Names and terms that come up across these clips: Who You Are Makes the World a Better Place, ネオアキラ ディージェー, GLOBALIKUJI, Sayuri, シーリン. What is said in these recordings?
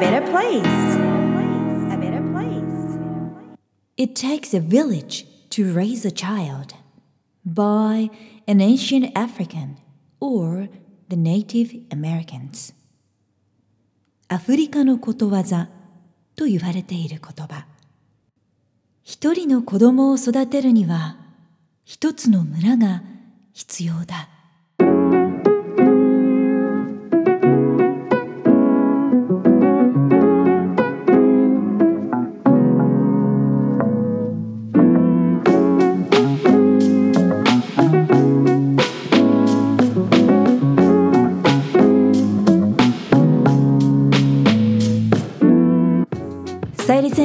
better place. It takes a village to raise a child. By an ancient African or the Native Americans. アフリカのことわざと言われている言葉。一人の子供を育てるには、一つの村が必要だ。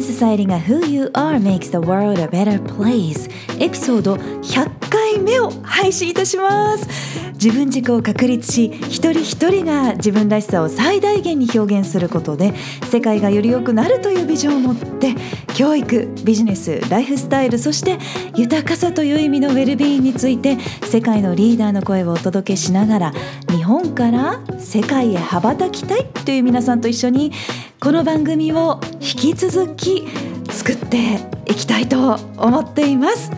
Society が Who You Are Makes the World a Better Place エピソード100回目を配信いたします。自分軸を確立し、一人一人が自分らしさを最大限に表現することで世界がより良くなるというビジョンを持って、教育、ビジネス、ライフスタイル、そして豊かさという意味のウェルビーイングについて世界のリーダーの声をお届けしながら、日本から世界へ羽ばたきたいという皆さんと一緒にこの番組を引き続き作っていきたいと思っています。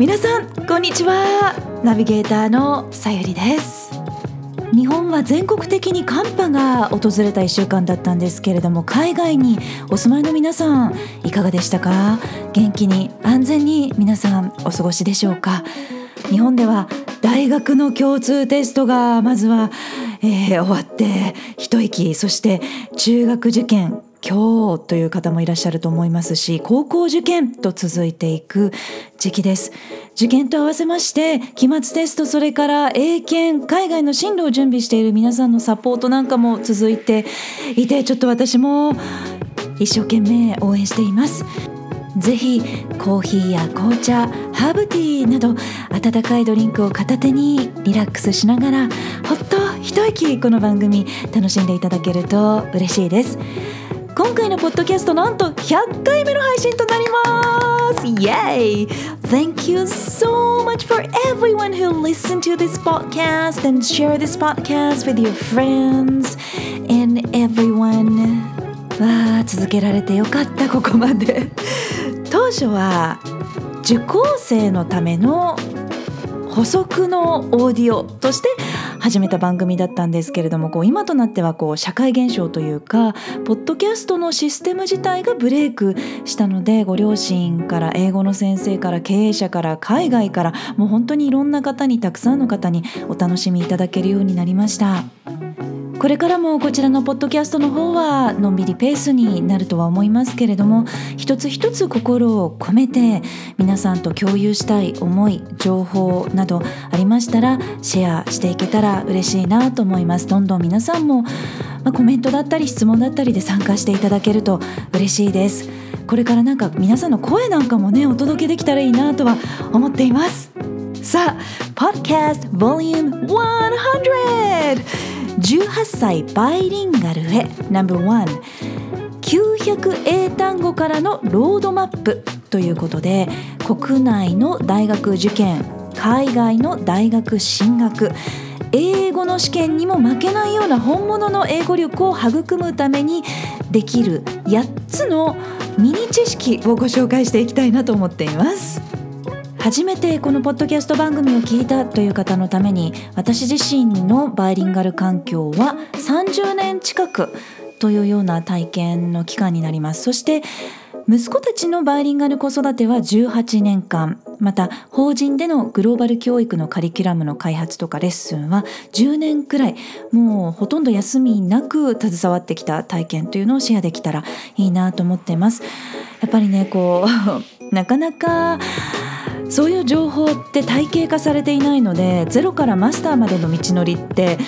皆さんこんにちは、ナビゲーターのさゆりです。日本は全国的に寒波が訪れた1週間だったんですけれども、海外にお住まいの皆さんいかがでしたか？元気に安全に皆さんお過ごしでしょうか？日本では大学の共通テストがまずは、終わって一息、そして中学受験今日という方もいらっしゃると思いますし、高校受験と続いていく時期です。受験と合わせまして期末テスト、それから英検、海外の進路を準備している皆さんのサポートなんかも続いていて、ちょっと私も一生懸命応援しています。ぜひコーヒーや紅茶、ハーブティーなど温かいドリンクを片手にリラックスしながら、ほっと一息この番組楽しんでいただけると嬉しいです。今回のポッドキャスト、なんと100回目の配信となります。イエーイ！ Thank you so much for everyone who listened to this podcast and share this podcast with your friends and everyone. わあ、続けられてよかった。ここまで当初は受講生のための補足のオーディオとして始めた番組だったんですけれども、今となっては社会現象というか、ポッドキャストのシステム自体がブレイクしたので、ご両親から、英語の先生から、経営者から、海外から、もう本当にいろんな方に、たくさんの方にお楽しみいただけるようになりました。これからもこちらのポッドキャストの方はのんびりペースになるとは思いますけれども、一つ一つ心を込めて皆さんと共有したい思い、情報などありましたらシェアしていけたら嬉しいなと思います。どんどん皆さんもコメントだったり質問だったりで参加していただけると嬉しいです。これから皆さんの声なんかもね、お届けできたらいいなとは思っています。さあ、ポッドキャスト Volume 100、18歳バイリンガルへ No.1、 900英単語からのロードマップということで、国内の大学受験、海外の大学進学、英語の試験にも負けないような本物の英語力を育むためにできる8つのミニ知識をご紹介していきたいなと思っています。初めてこのポッドキャスト番組を聞いたという方のために、私自身のバイリンガル環境は30年近くというような体験の期間になります。そして息子たちのバイリンガル子育ては18年間、また法人でのグローバル教育のカリキュラムの開発とかレッスンは10年くらい、もうほとんど休みなく携わってきた体験というのをシェアできたらいいなと思っています。やっぱりね、なかなかそういう情報って体系化されていないので、ゼロからマスターまでの道のりって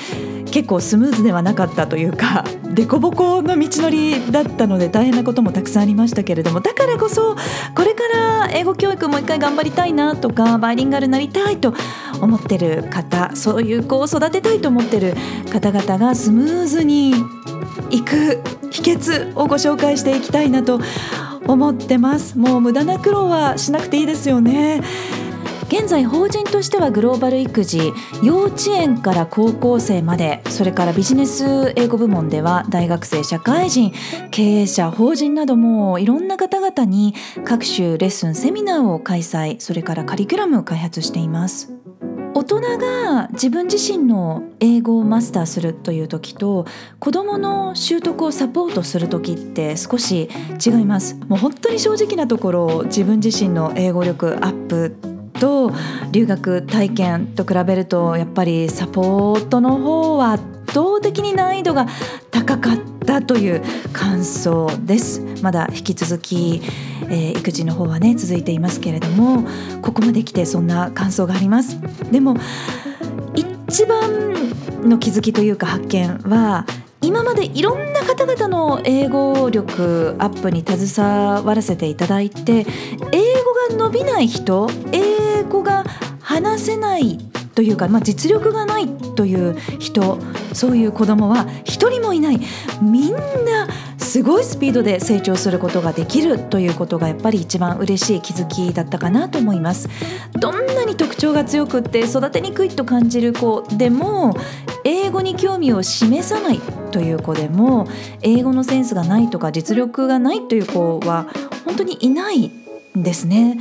結構スムーズではなかったというか、デコボコの道のりだったので大変なこともたくさんありましたけれども、だからこそこれから英語教育もう一回頑張りたいなとか、バイリンガルになりたいと思ってる方、そういう子を育てたいと思ってる方々がスムーズにいく秘訣をご紹介していきたいなと思ってます。もう無駄な苦労はしなくていいですよね。現在法人としてはグローバル育児、幼稚園から高校生まで、それからビジネス英語部門では大学生、社会人、経営者、法人などもいろんな方々に各種レッスン、セミナーを開催、それからカリキュラムを開発しています。大人が自分自身の英語をマスターするという時と子どもの習得をサポートする時って少し違います。もう本当に正直なところ、自分自身の英語力アップと留学体験と比べるとやっぱりサポートの方は圧倒的に難易度が高かったという感想です。まだ引き続き、育児の方はね続いていますけれども、ここまで来てそんな感想があります。でも一番の気づきというか発見は、今までいろんな方々の英語力アップに携わらせていただいて、英語が伸びない人、英語が話せないというか、実力がないという人、そういう子どもは一人もいない。みんなすごいスピードで成長することができるということがやっぱり一番嬉しい気づきだったかなと思います。どんなに特徴が強くって育てにくいと感じる子でも、英語に興味を示さないという子でも、英語のセンスがないとか実力がないという子は本当にいないんですね。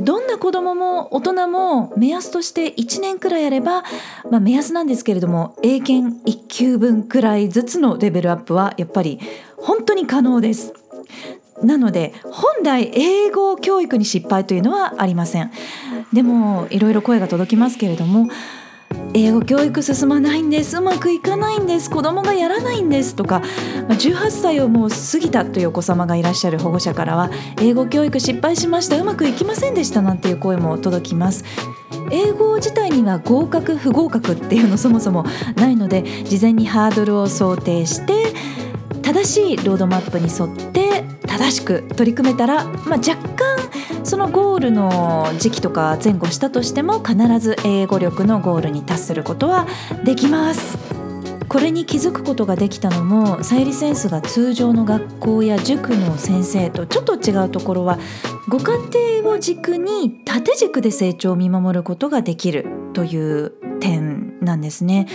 どんな子どもも大人も目安として1年くらいやれば、目安なんですけれども、英検1級分くらいずつのレベルアップはやっぱり本当に可能です。なので本来英語教育に失敗というのはありません。でもいろいろ声が届きますけれども、英語教育進まないんです、うまくいかないんです、子どもがやらないんですとか、18歳をもう過ぎたというお子様がいらっしゃる保護者からは、英語教育失敗しました、うまくいきませんでしたなんていう声も届きます。英語自体には合格不合格っていうのそもそもないので、事前にハードルを想定して正しいロードマップに沿って正しく取り組めたら、若干そのゴールの時期とか前後したとしても必ず英語力のゴールに達することはできます。これに気づくことができたのも、さゆりセンスが通常の学校や塾の先生とちょっと違うところは、ご家庭を軸に縦軸で成長を見守ることができるという点なんですね。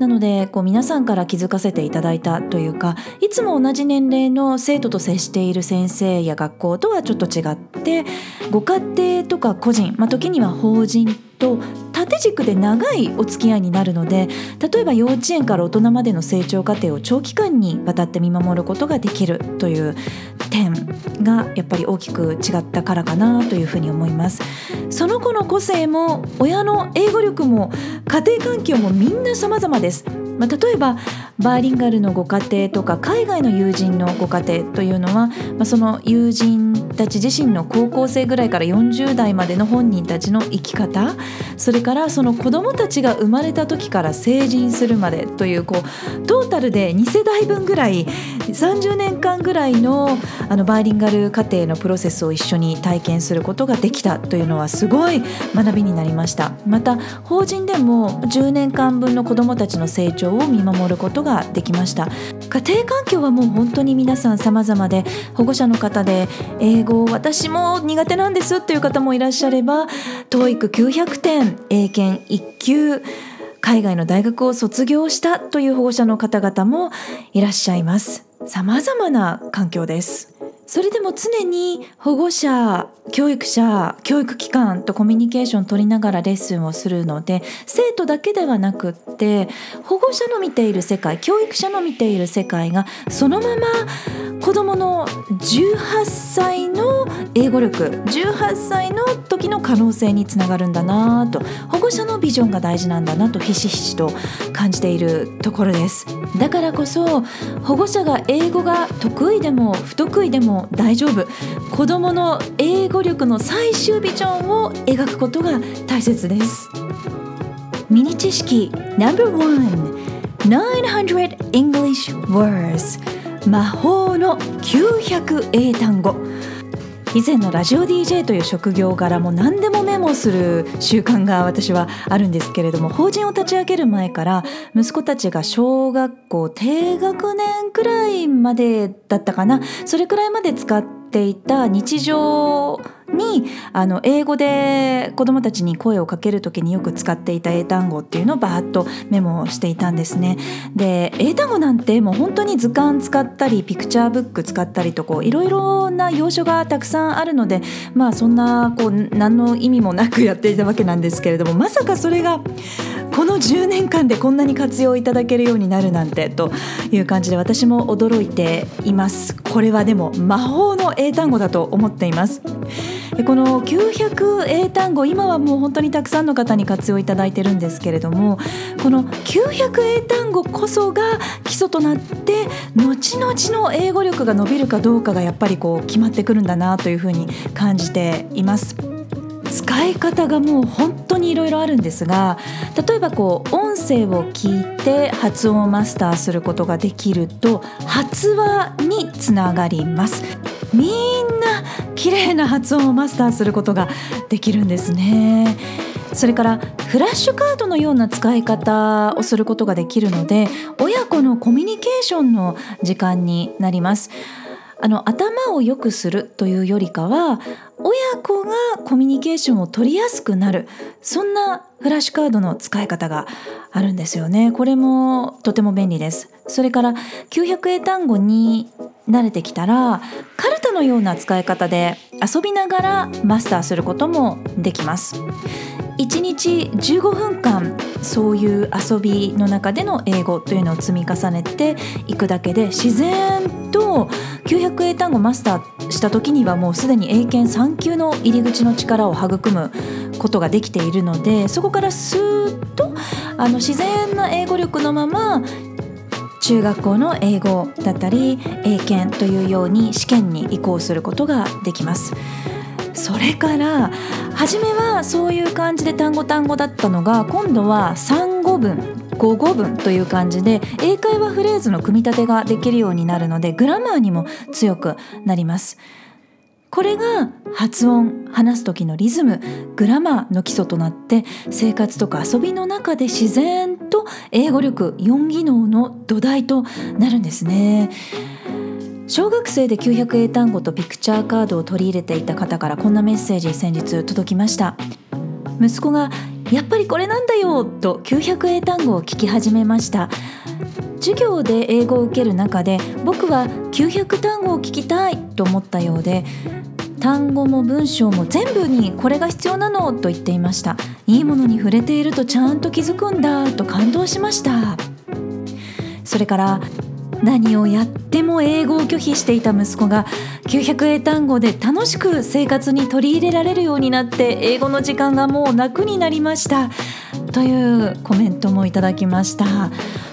なので皆さんから気づかせていただいたというか、いつも同じ年齢の生徒と接している先生や学校とはちょっと違って、ご家庭とか個人、時には法人と縦軸で長いお付き合いになるので、例えば幼稚園から大人までの成長過程を長期間にわたって見守ることができるという点がやっぱり大きく違ったからかなというふうに思います。その子の個性も親の英語力も家庭環境もみんな様々です。例えばバイリンガルのご家庭とか海外の友人のご家庭というのは、その友人たち自身の高校生ぐらいから40代までの本人たちの生き方、それからその子どもたちが生まれた時から成人するまでという、トータルで2世代分ぐらい、30年間ぐらいの、バイリンガル家庭のプロセスを一緒に体験することができたというのはすごい学びになりました。また法人でも10年間分の子どもたちの成長を見守ることができました。家庭環境はもう本当に皆さん様々で、保護者の方で英語私も苦手なんですという方もいらっしゃれば、TOEIC 900点、英検1級、海外の大学を卒業したという保護者の方々もいらっしゃいます。様々な環境です。それでも常に保護者、教育者、教育機関とコミュニケーションを取りながらレッスンをするので、生徒だけではなくって保護者の見ている世界、教育者の見ている世界がそのまま子どもの18歳の英語力、18歳の時の可能性につながるんだなと、保護者のビジョンが大事なんだなとひしひしと感じているところです。だからこそ保護者が英語が得意でも不得意でも大丈夫、子どもの英語力の最終ビジョンを描くことが大切です。ミニ知識 No.1 900 English words 魔法の900英単語。以前のラジオ DJ という職業柄も何でもメモする習慣が私はあるんですけれども、法人を立ち上げる前から息子たちが小学校低学年くらいまでだったかな、それくらいまで使ってっていた日常に英語で子どもたちに声をかけるときによく使っていた英単語っていうのをバーッとメモしていたんですね。で、英単語なんてもう本当に図鑑使ったりピクチャーブック使ったりといろいろな要所がたくさんあるので、まあ、そんな何の意味もなくやっていたわけなんですけれども、まさかそれがこの10年間でこんなに活用いただけるようになるなんてという感じで、私も驚いています。これはでも魔法の英単語だと思っています。この900英単語、今はもう本当にたくさんの方に活用いただいてるんですけれども、この900英単語こそが基礎となって、後々の英語力が伸びるかどうかがやっぱり決まってくるんだなというふうに感じています。使い方がもう本当にいろいろあるんですが、例えば音声を聞いて発音をマスターすることができると発話につながります。みんな綺麗な発音をマスターすることができるんですね。それからフラッシュカードのような使い方をすることができるので、親子のコミュニケーションの時間になります。頭を良くするというよりかは、親子がコミュニケーションを取りやすくなる、そんなフラッシュカードの使い方があるんですよね。これもとても便利です。それから900英単語に慣れてきたら、カルタのような使い方で遊びながらマスターすることもできます。1日15分間そういう遊びの中での英語というのを積み重ねていくだけで、自然と900英単語マスターした時にはもうすでに英検3級の入り口の力を育むことができているので、そこからスーッと自然な英語力のまま中学校の英語だったり英検というように試験に移行することができます。それから初めはそういう感じで単語単語だったのが、今度は3語文5語文という感じで英会話フレーズの組み立てができるようになるので、グラマーにも強くなります。これが発音、話す時のリズム、グラマーの基礎となって、生活とか遊びの中で自然と英語力4技能の土台となるんですね。小学生で900英単語とピクチャーカードを取り入れていた方からこんなメッセージ、先日届きました。息子がやっぱりこれなんだよと900英単語を聞き始めました。授業で英語を受ける中で、僕は900単語を聞きたいと思ったようで、単語も文章も全部にこれが必要なのと言っていました。いいものに触れているとちゃんと気づくんだと感動しました。それから何をやっても英語を拒否していた息子が900英単語で楽しく生活に取り入れられるようになって、英語の時間がもう楽になりましたというコメントもいただきました。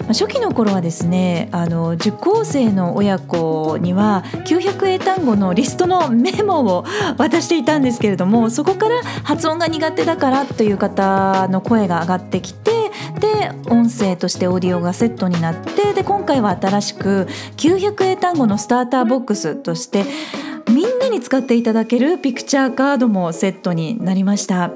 初期の頃はですね、受講生の親子には900英単語のリストのメモを渡していたんですけれども、そこから発音が苦手だからという方の声が上がってきて、で音声としてオーディオがセットになって、で今回は新しく900英単語のスターターボックスとしてみんなに使っていただけるピクチャーカードもセットになりました。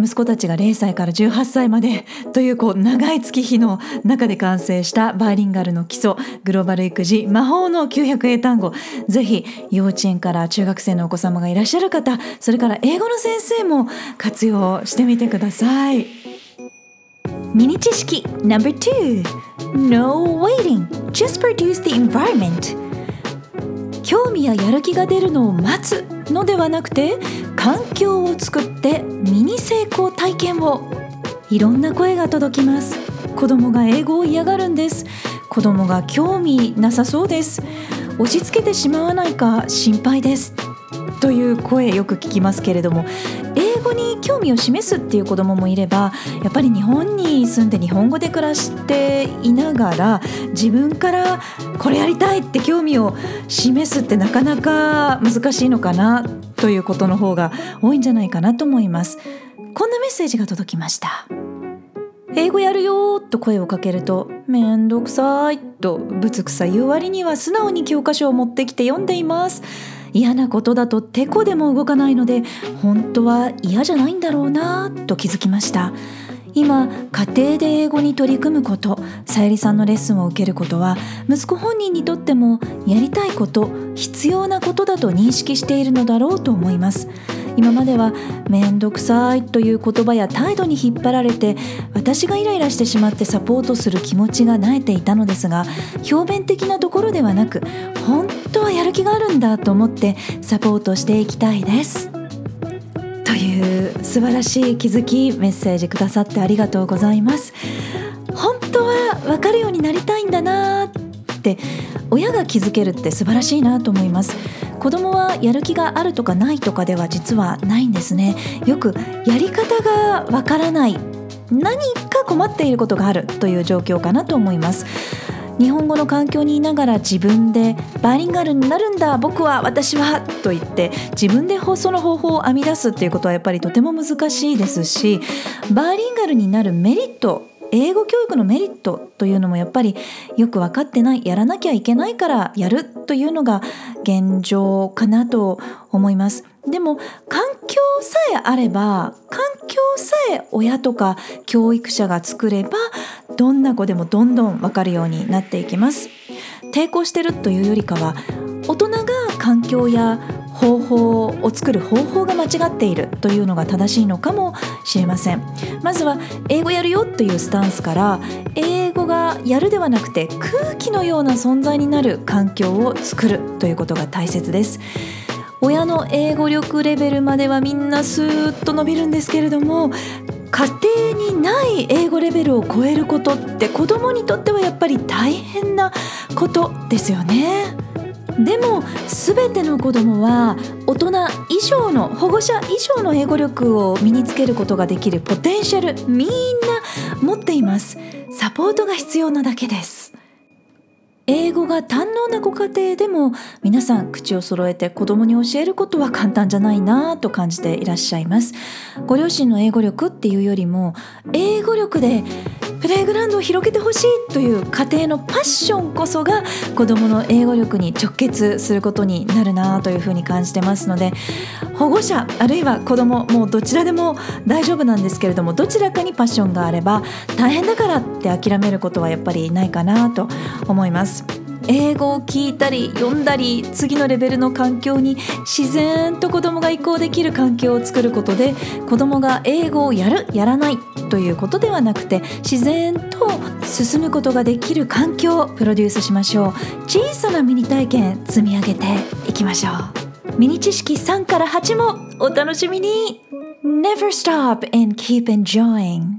息子たちが0歳から18歳までという長い月日の中で完成したバイリンガルの基礎、グローバル育児魔法の900英単語、ぜひ幼稚園から中学生のお子様がいらっしゃる方、それから英語の先生も活用してみてください。ミニ知識 No.2 No waiting, just produce the environment。 興味ややる気が出るのを待つのではなくて、環境を作ってミニ成功体験を。いろんな声が届きます。子供が英語を嫌がるんです。子供が興味なさそうです。押し付けてしまわないか心配ですという声、よく聞きますけれども、英語に興味を示すっていう子どももいれば、やっぱり日本に住んで日本語で暮らしていながら自分からこれやりたいって興味を示すってなかなか難しいのかなということの方が多いんじゃないかなと思います。こんなメッセージが届きました。英語やるよーと声をかけると、めんどくさいとぶつくさ言う割には素直に教科書を持ってきて読んでいます。嫌なことだとてこでも動かないので、本当は嫌じゃないんだろうなと気づきました。今家庭で英語に取り組むこと、さゆりさんのレッスンを受けることは息子本人にとってもやりたいこと、必要なことだと認識しているのだろうと思います。今まではめんどくさいという言葉や態度に引っ張られて、私がイライラしてしまってサポートする気持ちが慣れていたのですが、表面的なところではなく、本当はやる気があるんだと思ってサポートしていきたいですという素晴らしい気づき、メッセージくださってありがとうございます。本当は分かるようになりたいんだなって親が気づけるって素晴らしいなと思います。子供はやる気があるとかないとかでは実はないんですね。よくやり方がわからない、何か困っていることがあるという状況かなと思います。日本語の環境にいながら自分でバイリンガルになるんだ、僕は、私はと言って自分でその方法を編み出すっていうことはやっぱりとても難しいですし、バイリンガルになるメリット、英語教育のメリットというのもやっぱりよく分かってない、やらなきゃいけないからやるというのが現状かなと思います。でも環境さえあれば、環境さえ親とか教育者が作れば、どんな子でもどんどん分かるようになっていきます。抵抗してるというよりかは、大人が環境や方法を作る方法が間違っているというのが正しいのかもしれません。まずは英語やるよというスタンスから、英語がやるではなくて空気のような存在になる環境を作るということが大切です。親の英語力レベルまではみんなスーッと伸びるんですけれども、家庭にない英語レベルを超えることって子供にとってはやっぱり大変なことですよね。でも全ての子どもは大人以上の、保護者以上の英語力を身につけることができるポテンシャル、みんな持っています。サポートが必要なだけです。英語が堪能なご家庭でも皆さん口を揃えて子どもに教えることは簡単じゃないなと感じていらっしゃいます。ご両親の英語力っていうよりも、英語力でプレイグラウンドを広げてほしいという家庭のパッションこそが子どもの英語力に直結することになるなというふうに感じてますので、保護者あるいは子ども、もうどちらでも大丈夫なんですけれども、どちらかにパッションがあれば、大変だからって諦めることはやっぱりないかなと思います。英語を聞いたり読んだり、次のレベルの環境に自然と子どもが移行できる環境を作ることで、子どもが英語をやるやらないということではなくて、自然と進むことができる環境をプロデュースしましょう。小さなミニ体験積み上げていきましょう。ミニ知識3から8もお楽しみに。 Never stop and keep enjoying。